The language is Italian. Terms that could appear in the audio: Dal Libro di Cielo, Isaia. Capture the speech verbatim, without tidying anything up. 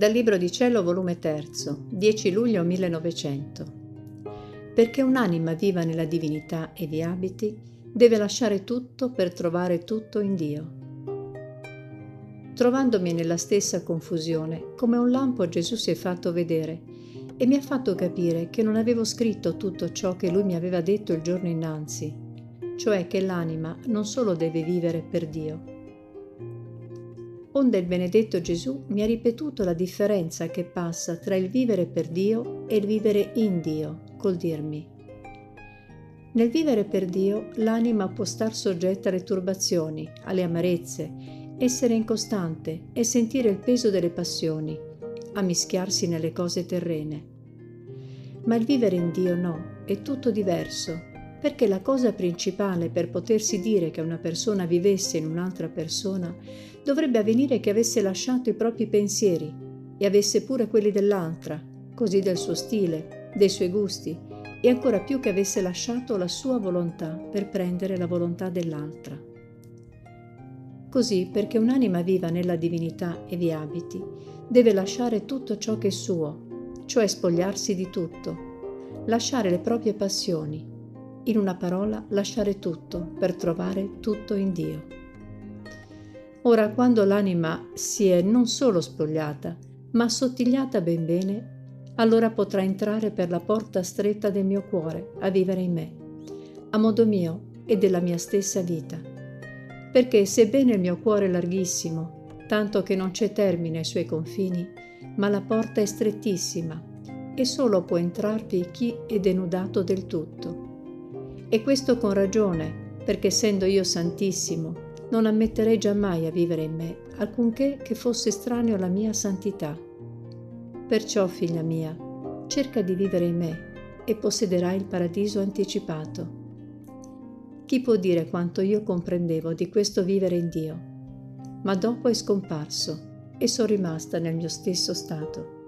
Dal Libro di Cielo, volume tre, dieci luglio millenovecento. Perché un'anima viva nella divinità e vi abiti deve lasciare tutto per trovare tutto in Dio. Trovandomi nella stessa confusione, come un lampo Gesù si è fatto vedere e mi ha fatto capire che non avevo scritto tutto ciò che Lui mi aveva detto il giorno innanzi, cioè che l'anima non solo deve vivere per Dio. Onde il benedetto Gesù mi ha ripetuto la differenza che passa tra il vivere per Dio e il vivere in Dio, col dirmi: nel vivere per Dio l'anima può star soggetta alle turbazioni, alle amarezze, essere incostante e sentire il peso delle passioni, ammischiarsi nelle cose terrene. Ma il vivere in Dio no, è tutto diverso, perché la cosa principale per potersi dire che una persona vivesse in un'altra persona dovrebbe avvenire che avesse lasciato i propri pensieri e avesse pure quelli dell'altra, così del suo stile, dei suoi gusti, e ancora più che avesse lasciato la sua volontà per prendere la volontà dell'altra. Così, perché un'anima viva nella divinità e vi abiti, deve lasciare tutto ciò che è suo, cioè spogliarsi di tutto, lasciare le proprie passioni, in una parola, lasciare tutto per trovare tutto in Dio. Ora, quando l'anima si è non solo spogliata, ma assottigliata ben bene, allora potrà entrare per la porta stretta del mio cuore a vivere in me, a modo mio e della mia stessa vita. Perché, sebbene il mio cuore è larghissimo, tanto che non c'è termine ai suoi confini, ma la porta è strettissima e solo può entrarvi chi è denudato del tutto. E questo con ragione, perché essendo io santissimo, non ammetterei giammai a vivere in me alcunché che fosse estraneo alla mia santità. Perciò, figlia mia, cerca di vivere in me e possederai il paradiso anticipato. Chi può dire quanto io comprendevo di questo vivere in Dio? Ma dopo è scomparso e sono rimasta nel mio stesso stato.